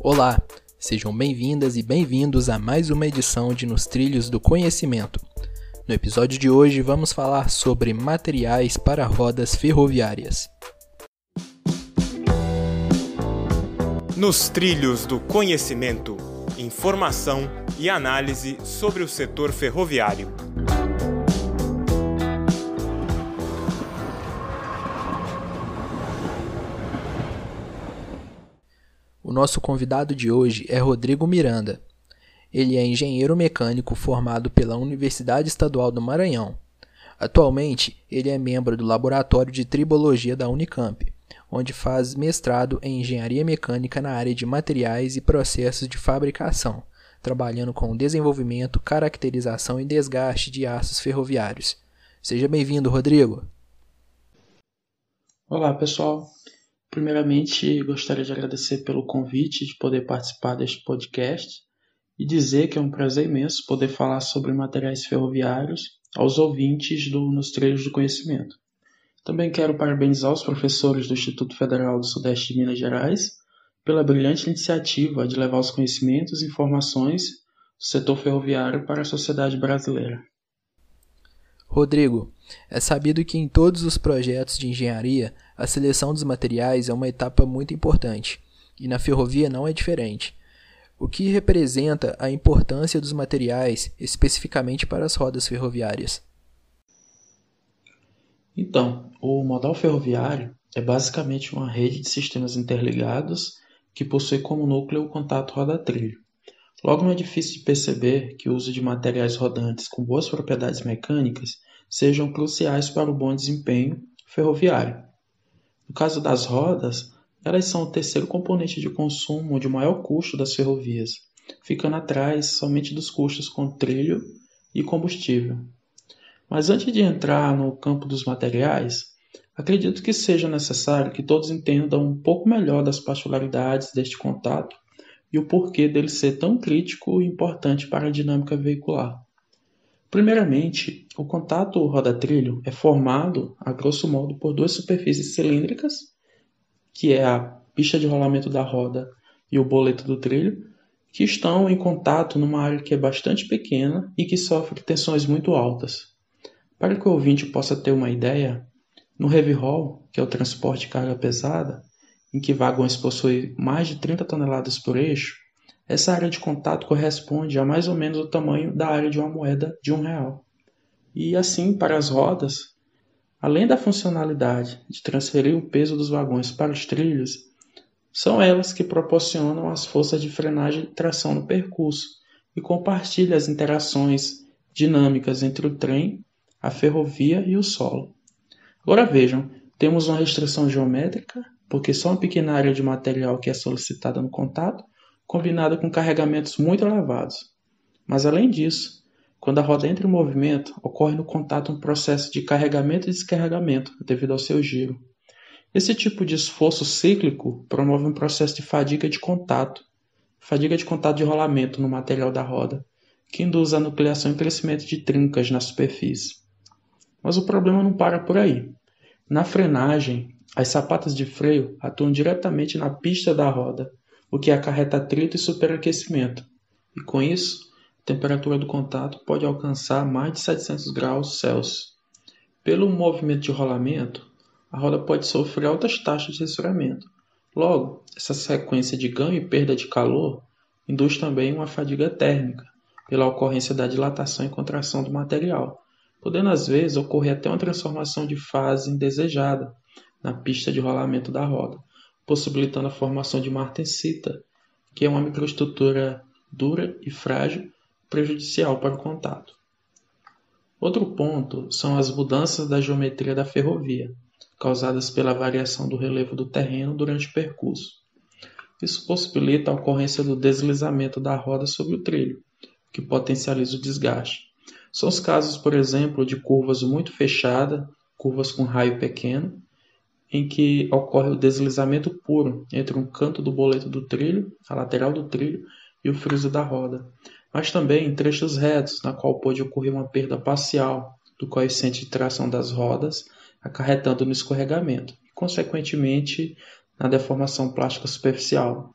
Olá, sejam bem-vindas e bem-vindos a mais uma edição de Nos Trilhos do Conhecimento. No episódio de hoje vamos falar sobre materiais para rodas ferroviárias. Nos Trilhos do Conhecimento, informação e análise sobre o setor ferroviário. O nosso convidado de hoje é Rodrigo Miranda. Ele é engenheiro mecânico formado pela Universidade Estadual do Maranhão. Atualmente, ele é membro do Laboratório de Tribologia da Unicamp, onde faz mestrado em Engenharia Mecânica na área de materiais e processos de fabricação, trabalhando com desenvolvimento, caracterização e desgaste de aços ferroviários. Seja bem-vindo, Rodrigo. Olá, pessoal. Primeiramente, gostaria de agradecer pelo convite de poder participar deste podcast e dizer que é um prazer imenso poder falar sobre materiais ferroviários aos ouvintes do Nos Trilhos do Conhecimento. Também quero parabenizar os professores do Instituto Federal do Sudeste de Minas Gerais pela brilhante iniciativa de levar os conhecimentos e informações do setor ferroviário para a sociedade brasileira. Rodrigo, é sabido que em todos os projetos de engenharia, a seleção dos materiais é uma etapa muito importante, e na ferrovia não é diferente. O que representa a importância dos materiais especificamente para as rodas ferroviárias? Então, o modal ferroviário é basicamente uma rede de sistemas interligados que possui como núcleo o contato roda-trilho. Logo, não é difícil de perceber que o uso de materiais rodantes com boas propriedades mecânicas sejam cruciais para o bom desempenho ferroviário. No caso das rodas, elas são o terceiro componente de consumo de maior custo das ferrovias, ficando atrás somente dos custos com trilho e combustível. Mas antes de entrar no campo dos materiais, acredito que seja necessário que todos entendam um pouco melhor das particularidades deste contato e o porquê dele ser tão crítico e importante para a dinâmica veicular. Primeiramente, o contato roda-trilho é formado, a grosso modo, por duas superfícies cilíndricas, que é a pista de rolamento da roda e o boleto do trilho, que estão em contato numa área que é bastante pequena e que sofre tensões muito altas. Para que o ouvinte possa ter uma ideia, no heavy haul, que é o transporte de carga pesada, em que vagões possuem mais de 30 toneladas por eixo, essa área de contato corresponde a mais ou menos o tamanho da área de uma moeda de R$1. E assim, para as rodas, além da funcionalidade de transferir o peso dos vagões para os trilhos, são elas que proporcionam as forças de frenagem e tração no percurso e compartilham as interações dinâmicas entre o trem, a ferrovia e o solo. Agora vejam, temos uma restrição geométrica, porque só uma pequena área de material que é solicitada no contato, combinada com carregamentos muito elevados. Mas além disso, quando a roda entra em movimento, ocorre no contato um processo de carregamento e descarregamento devido ao seu giro. Esse tipo de esforço cíclico promove um processo de fadiga de contato de rolamento no material da roda, que induz a nucleação e crescimento de trincas na superfície. Mas o problema não para por aí. Na frenagem, as sapatas de freio atuam diretamente na pista da roda, o que acarreta atrito e superaquecimento, e com isso, a temperatura do contato pode alcançar mais de 700 graus Celsius. Pelo movimento de rolamento, a roda pode sofrer altas taxas de resfriamento. Logo, essa sequência de ganho e perda de calor induz também uma fadiga térmica, pela ocorrência da dilatação e contração do material, podendo às vezes ocorrer até uma transformação de fase indesejada na pista de rolamento da roda, possibilitando a formação de martensita, que é uma microestrutura dura e frágil, prejudicial para o contato. Outro ponto são as mudanças da geometria da ferrovia, causadas pela variação do relevo do terreno durante o percurso. Isso possibilita a ocorrência do deslizamento da roda sobre o trilho, que potencializa o desgaste. São os casos, por exemplo, de curvas muito fechadas, curvas com raio pequeno, em que ocorre o deslizamento puro entre um canto do boleto do trilho, a lateral do trilho e o friso da roda, mas também em trechos retos, na qual pode ocorrer uma perda parcial do coeficiente de tração das rodas, acarretando no escorregamento, consequentemente na deformação plástica superficial.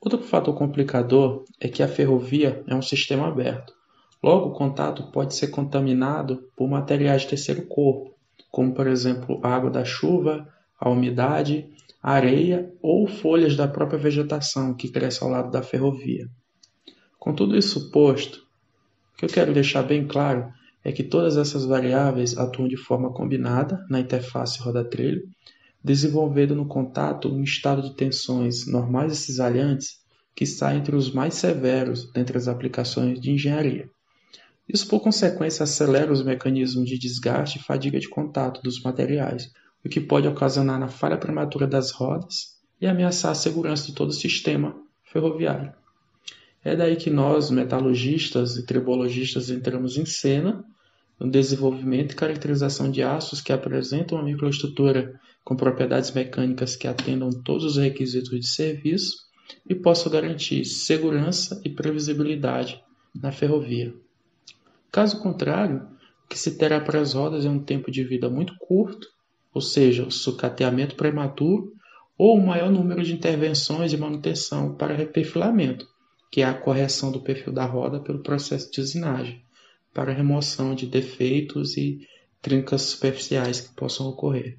Outro fator complicador é que a ferrovia é um sistema aberto. Logo, o contato pode ser contaminado por materiais de terceiro corpo, como, por exemplo, a água da chuva, a umidade, a areia ou folhas da própria vegetação que cresce ao lado da ferrovia. Com tudo isso posto, o que eu quero deixar bem claro é que todas essas variáveis atuam de forma combinada na interface roda-trilho, desenvolvendo no contato um estado de tensões normais e cisalhantes que está entre os mais severos dentre as aplicações de engenharia. Isso, por consequência, acelera os mecanismos de desgaste e fadiga de contato dos materiais, o que pode ocasionar na falha prematura das rodas e ameaçar a segurança de todo o sistema ferroviário. É daí que nós, metalurgistas e tribologistas, entramos em cena no desenvolvimento e caracterização de aços que apresentam uma microestrutura com propriedades mecânicas que atendam todos os requisitos de serviço e possam garantir segurança e previsibilidade na ferrovia. Caso contrário, o que se terá para as rodas é um tempo de vida muito curto, ou seja, o sucateamento prematuro ou o maior número de intervenções de manutenção para reperfilamento, que é a correção do perfil da roda pelo processo de usinagem, para remoção de defeitos e trincas superficiais que possam ocorrer.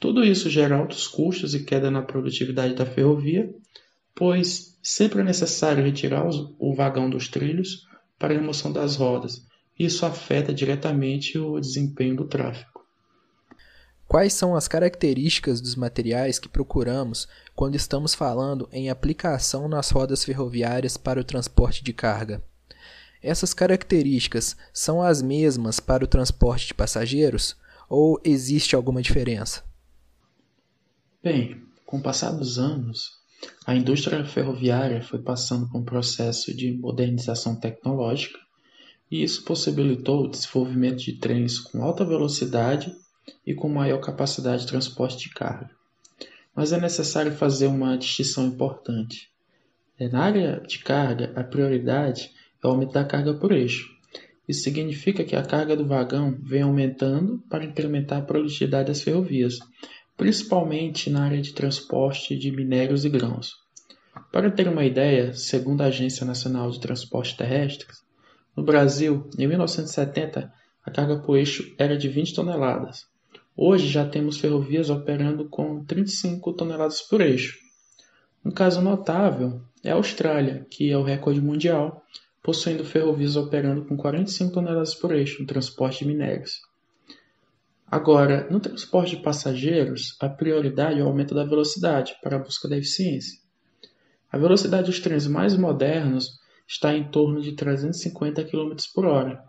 Tudo isso gera altos custos e queda na produtividade da ferrovia, pois sempre é necessário retirar o vagão dos trilhos para a remoção das rodas. Isso afeta diretamente o desempenho do tráfego. Quais são as características dos materiais que procuramos quando estamos falando em aplicação nas rodas ferroviárias para o transporte de carga? Essas características são as mesmas para o transporte de passageiros ou existe alguma diferença? Bem, com o passar dos anos, a indústria ferroviária foi passando por um processo de modernização tecnológica e isso possibilitou o desenvolvimento de trens com alta velocidade e com maior capacidade de transporte de carga. Mas é necessário fazer uma distinção importante. Na área de carga, a prioridade é o aumento da carga por eixo. Isso significa que a carga do vagão vem aumentando para incrementar a produtividade das ferrovias, principalmente na área de transporte de minérios e grãos. Para ter uma ideia, segundo a Agência Nacional de Transporte Terrestre, no Brasil, em 1970, a carga por eixo era de 20 toneladas. Hoje já temos ferrovias operando com 35 toneladas por eixo. Um caso notável é a Austrália, que é o recorde mundial, possuindo ferrovias operando com 45 toneladas por eixo no transporte de minérios. Agora, no transporte de passageiros, a prioridade é o aumento da velocidade para a busca da eficiência. A velocidade dos trens mais modernos está em torno de 350 km por hora,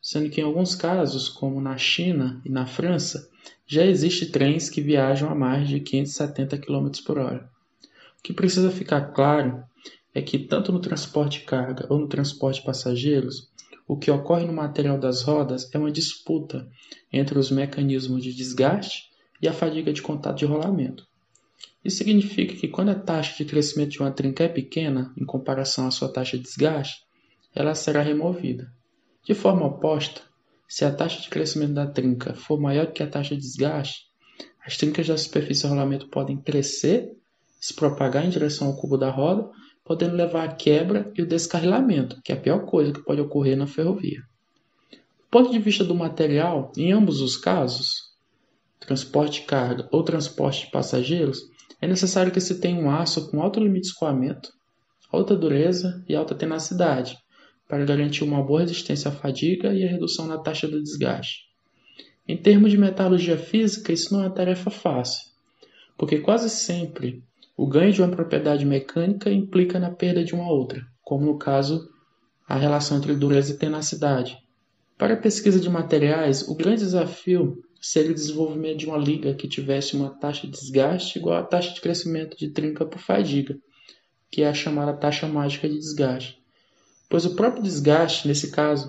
sendo que em alguns casos, como na China e na França, já existem trens que viajam a mais de 570 km por hora. O que precisa ficar claro é que tanto no transporte de carga ou no transporte de passageiros, o que ocorre no material das rodas é uma disputa entre os mecanismos de desgaste e a fadiga de contato de rolamento. Isso significa que quando a taxa de crescimento de uma trinca é pequena, em comparação à sua taxa de desgaste, ela será removida. De forma oposta, se a taxa de crescimento da trinca for maior que a taxa de desgaste, as trincas da superfície de rolamento podem crescer, se propagar em direção ao cubo da roda, podendo levar à quebra e o descarrilamento, que é a pior coisa que pode ocorrer na ferrovia. Do ponto de vista do material, em ambos os casos, transporte de carga ou transporte de passageiros, é necessário que se tenha um aço com alto limite de escoamento, alta dureza e alta tenacidade, para garantir uma boa resistência à fadiga e a redução na taxa do desgaste. Em termos de metalurgia física, isso não é uma tarefa fácil, porque quase sempre o ganho de uma propriedade mecânica implica na perda de uma outra, como no caso a relação entre dureza e tenacidade. Para a pesquisa de materiais, o grande desafio seria o desenvolvimento de uma liga que tivesse uma taxa de desgaste igual à taxa de crescimento de trinca por fadiga, que é a chamada taxa mágica de desgaste. Pois o próprio desgaste, nesse caso,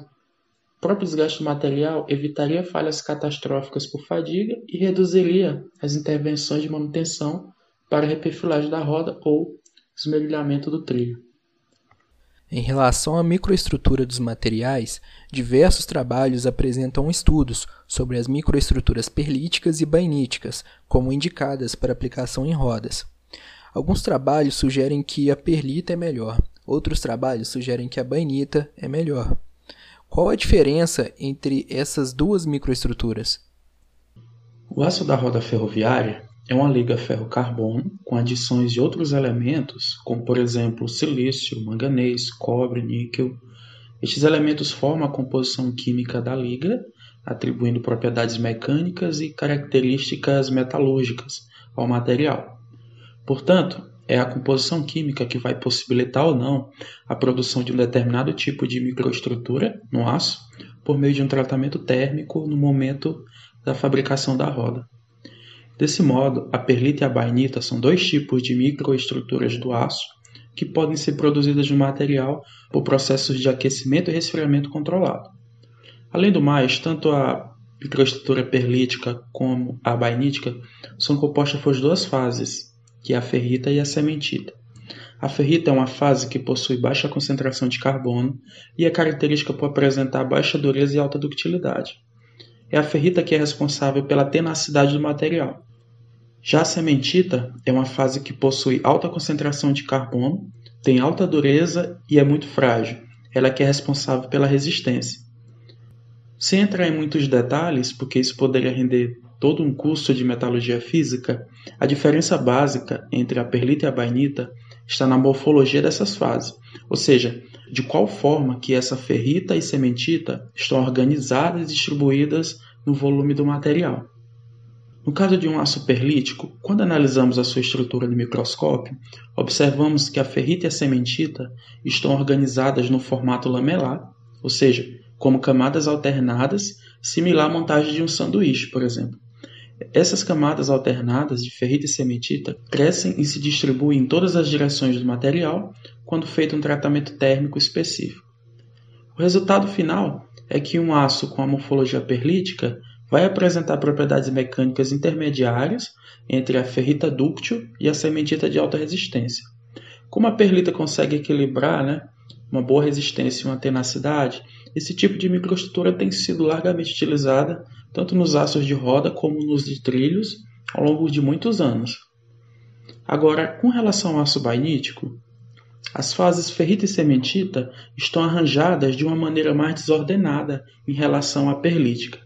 o próprio desgaste do material evitaria falhas catastróficas por fadiga e reduziria as intervenções de manutenção para a reperfilagem da roda ou esmerilhamento do trilho. Em relação à microestrutura dos materiais, diversos trabalhos apresentam estudos sobre as microestruturas perlíticas e bainíticas, como indicadas para aplicação em rodas. Alguns trabalhos sugerem que a perlita é melhor, outros trabalhos sugerem que a bainita é melhor. Qual a diferença entre essas duas microestruturas? O aço da roda ferroviária é uma liga ferro-carbono com adições de outros elementos, como por exemplo silício, manganês, cobre, níquel. Estes elementos formam a composição química da liga, atribuindo propriedades mecânicas e características metalúrgicas ao material. Portanto, é a composição química que vai possibilitar ou não a produção de um determinado tipo de microestrutura no aço por meio de um tratamento térmico no momento da fabricação da roda. Desse modo, a perlita e a bainita são dois tipos de microestruturas do aço que podem ser produzidas de material por processos de aquecimento e resfriamento controlado. Além do mais, tanto a microestrutura perlítica como a bainítica são compostas por duas fases, que é a ferrita e a cementita. A ferrita é uma fase que possui baixa concentração de carbono e é característica por apresentar baixa dureza e alta ductilidade. É a ferrita que é responsável pela tenacidade do material. Já a cementita é uma fase que possui alta concentração de carbono, tem alta dureza e é muito frágil. Ela é que é responsável pela resistência. Sem entrar em muitos detalhes, porque isso poderia render todo um curso de metalurgia física, a diferença básica entre a perlita e a bainita está na morfologia dessas fases, ou seja, de qual forma que essa ferrita e cementita estão organizadas e distribuídas no volume do material. No caso de um aço perlítico, quando analisamos a sua estrutura no microscópio, observamos que a ferrita e a cementita estão organizadas no formato lamelar, ou seja, como camadas alternadas, similar à montagem de um sanduíche, por exemplo. Essas camadas alternadas de ferrita e cementita crescem e se distribuem em todas as direções do material quando feito um tratamento térmico específico. O resultado final é que um aço com a morfologia perlítica vai apresentar propriedades mecânicas intermediárias entre a ferrita dúctil e a cementita de alta resistência. Como a perlita consegue equilibrar, uma boa resistência e uma tenacidade, esse tipo de microestrutura tem sido largamente utilizada tanto nos aços de roda como nos de trilhos, ao longo de muitos anos. Agora, com relação ao aço bainítico, as fases ferrita e cementita estão arranjadas de uma maneira mais desordenada em relação à perlítica.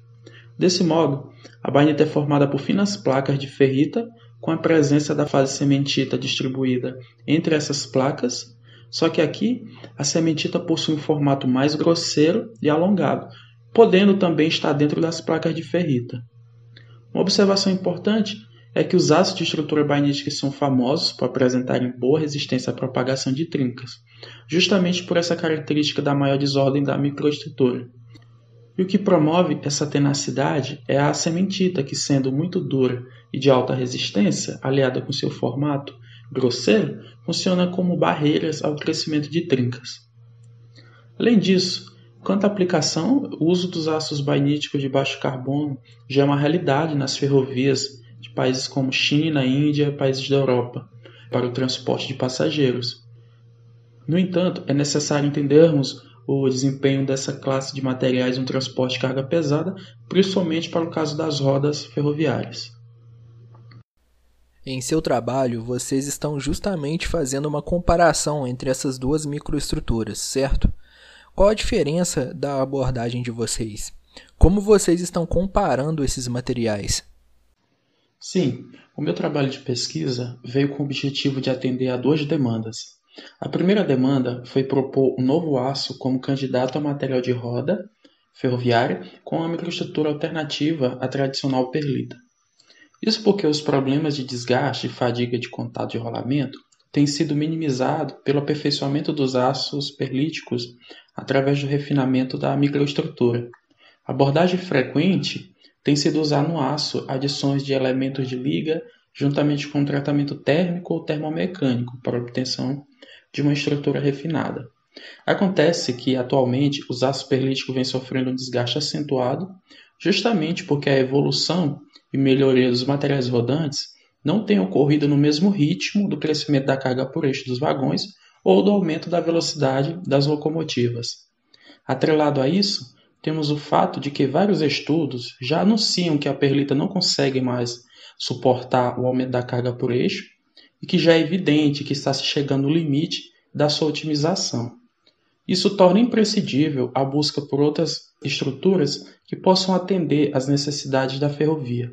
Desse modo, a bainita é formada por finas placas de ferrita, com a presença da fase cementita distribuída entre essas placas, só que aqui a cementita possui um formato mais grosseiro e alongado, podendo também estar dentro das placas de ferrita. Uma observação importante é que os aços de estrutura bainítica são famosos por apresentarem boa resistência à propagação de trincas, justamente por essa característica da maior desordem da microestrutura. E o que promove essa tenacidade é a cementita, que sendo muito dura e de alta resistência, aliada com seu formato grosseiro, funciona como barreiras ao crescimento de trincas. Além disso, quanto à aplicação, o uso dos aços bainíticos de baixo carbono já é uma realidade nas ferrovias de países como China, Índia e países da Europa, para o transporte de passageiros. No entanto, é necessário entendermos o desempenho dessa classe de materiais no transporte de carga pesada, principalmente para o caso das rodas ferroviárias. Em seu trabalho, vocês estão justamente fazendo uma comparação entre essas duas microestruturas, certo? Qual a diferença da abordagem de vocês? Como vocês estão comparando esses materiais? Sim, o meu trabalho de pesquisa veio com o objetivo de atender a duas demandas. A primeira demanda foi propor um novo aço como candidato a material de roda ferroviária com uma microestrutura alternativa à tradicional perlita. Isso porque os problemas de desgaste e fadiga de contato de rolamento têm sido minimizados pelo aperfeiçoamento dos aços perlíticos através do refinamento da microestrutura. A abordagem frequente tem sido usar no aço adições de elementos de liga juntamente com um tratamento térmico ou termomecânico para obtenção de uma estrutura refinada. Acontece que, atualmente, os aços perlíticos vêm sofrendo um desgaste acentuado justamente porque a evolução e melhoria dos materiais rodantes não tem ocorrido no mesmo ritmo do crescimento da carga por eixo dos vagões ou do aumento da velocidade das locomotivas. Atrelado a isso, temos o fato de que vários estudos já anunciam que a perlita não consegue mais suportar o aumento da carga por eixo e que já é evidente que está se chegando ao limite da sua otimização. Isso torna imprescindível a busca por outras estruturas que possam atender às necessidades da ferrovia.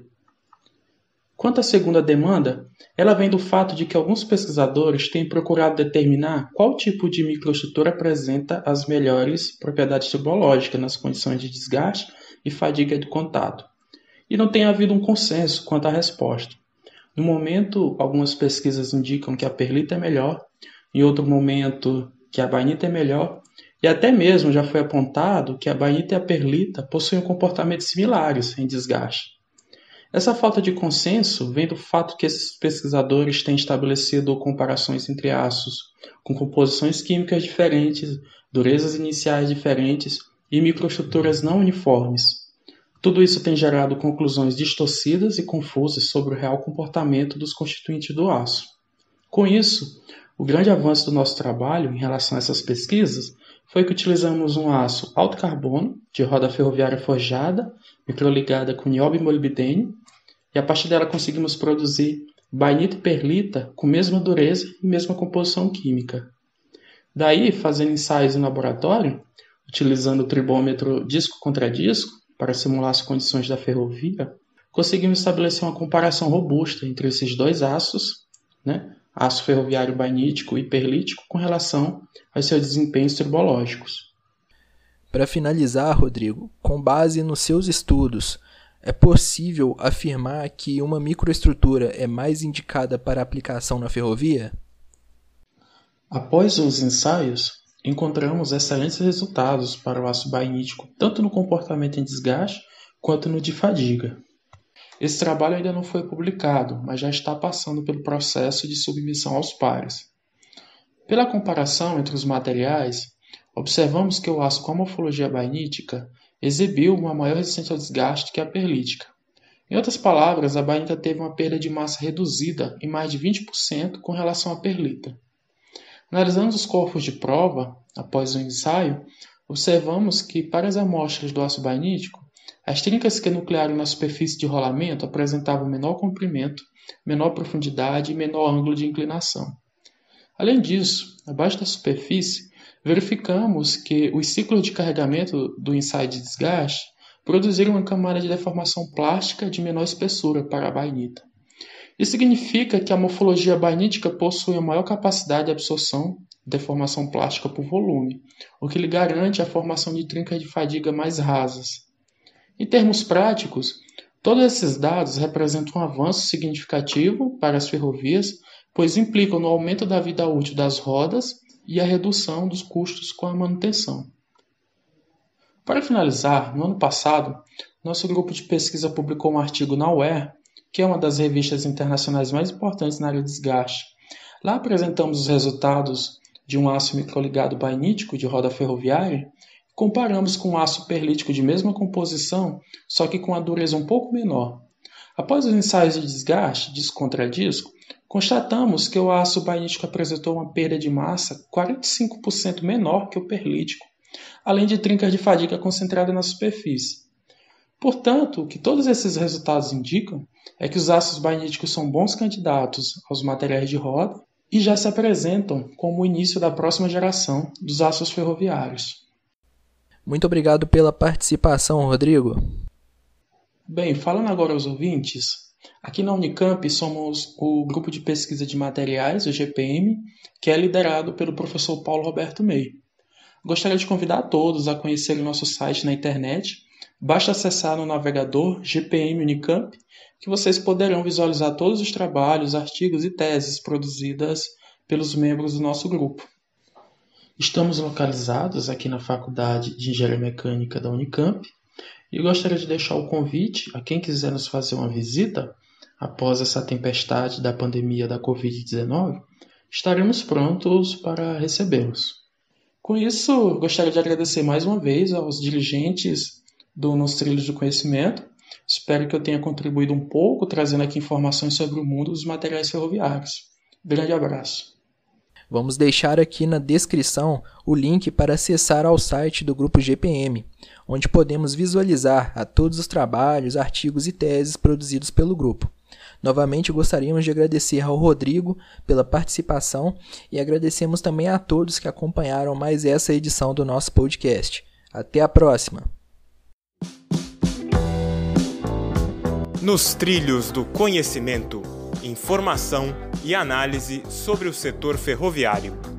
Quanto à segunda demanda, ela vem do fato de que alguns pesquisadores têm procurado determinar qual tipo de microestrutura apresenta as melhores propriedades tubológicas nas condições de desgaste e fadiga do contato, e não tem havido um consenso quanto à resposta. No momento, algumas pesquisas indicam que a perlita é melhor, em outro momento que a bainita é melhor, e até mesmo já foi apontado que a bainita e a perlita possuem comportamentos similares em desgaste. Essa falta de consenso vem do fato que esses pesquisadores têm estabelecido comparações entre aços com composições químicas diferentes, durezas iniciais diferentes e microestruturas não uniformes. Tudo isso tem gerado conclusões distorcidas e confusas sobre o real comportamento dos constituintes do aço. Com isso, o grande avanço do nosso trabalho em relação a essas pesquisas foi que utilizamos um aço alto carbono, de roda ferroviária forjada, microligada com nióbio e molibdênio, e a partir dela conseguimos produzir bainita e perlita com mesma dureza e mesma composição química. Daí, fazendo ensaios em laboratório, utilizando o tribômetro disco contra disco para simular as condições da ferrovia, conseguimos estabelecer uma comparação robusta entre esses dois aços, aço ferroviário bainítico e perlítico com relação aos seus desempenhos turbológicos. Para finalizar, Rodrigo, com base nos seus estudos, é possível afirmar que uma microestrutura é mais indicada para aplicação na ferrovia? Após os ensaios, encontramos excelentes resultados para o aço bainítico tanto no comportamento em desgaste quanto no de fadiga. Esse trabalho ainda não foi publicado, mas já está passando pelo processo de submissão aos pares. Pela comparação entre os materiais, observamos que o aço com a morfologia bainítica exibiu uma maior resistência ao desgaste que a perlítica. Em outras palavras, a bainita teve uma perda de massa reduzida em mais de 20% com relação à perlita. Analisando os corpos de prova, após o ensaio, observamos que para as amostras do aço bainítico, as trincas que nuclearam na superfície de rolamento apresentavam menor comprimento, menor profundidade e menor ângulo de inclinação. Além disso, abaixo da superfície, verificamos que os ciclos de carregamento do ensaio de desgaste produziram uma camada de deformação plástica de menor espessura para a bainita. Isso significa que a morfologia bainítica possui a maior capacidade de absorção de deformação plástica por volume, o que lhe garante a formação de trincas de fadiga mais rasas. Em termos práticos, todos esses dados representam um avanço significativo para as ferrovias, pois implicam no aumento da vida útil das rodas e a redução dos custos com a manutenção. Para finalizar, no ano passado, nosso grupo de pesquisa publicou um artigo na UER, que é uma das revistas internacionais mais importantes na área de desgaste. Lá apresentamos os resultados de um aço microligado bainítico de roda ferroviária. Comparamos com um aço perlítico de mesma composição, só que com a dureza um pouco menor. Após os ensaios de desgaste, disco contra disco, constatamos que o aço bainítico apresentou uma perda de massa 45% menor que o perlítico, além de trincas de fadiga concentrada na superfície. Portanto, o que todos esses resultados indicam é que os aços bainíticos são bons candidatos aos materiais de roda e já se apresentam como o início da próxima geração dos aços ferroviários. Muito obrigado pela participação, Rodrigo. Bem, falando agora aos ouvintes, aqui na Unicamp somos o Grupo de Pesquisa de Materiais, o GPM, que é liderado pelo professor Paulo Roberto Mei. Gostaria de convidar todos a conhecerem nosso site na internet. Basta acessar no navegador GPM Unicamp, que vocês poderão visualizar todos os trabalhos, artigos e teses produzidas pelos membros do nosso grupo. Estamos localizados aqui na Faculdade de Engenharia Mecânica da Unicamp e gostaria de deixar o convite a quem quiser nos fazer uma visita após essa tempestade da pandemia da Covid-19, estaremos prontos para recebê-los. Com isso, gostaria de agradecer mais uma vez aos dirigentes do nosso Trilhos do Conhecimento. Espero que eu tenha contribuído um pouco, trazendo aqui informações sobre o mundo dos materiais ferroviários. Grande abraço. Vamos deixar aqui na descrição o link para acessar ao site do Grupo GPM, onde podemos visualizar a todos os trabalhos, artigos e teses produzidos pelo grupo. Novamente, gostaríamos de agradecer ao Rodrigo pela participação e agradecemos também a todos que acompanharam mais essa edição do nosso podcast. Até a próxima! Nos trilhos do conhecimento, informação e análise sobre o setor ferroviário.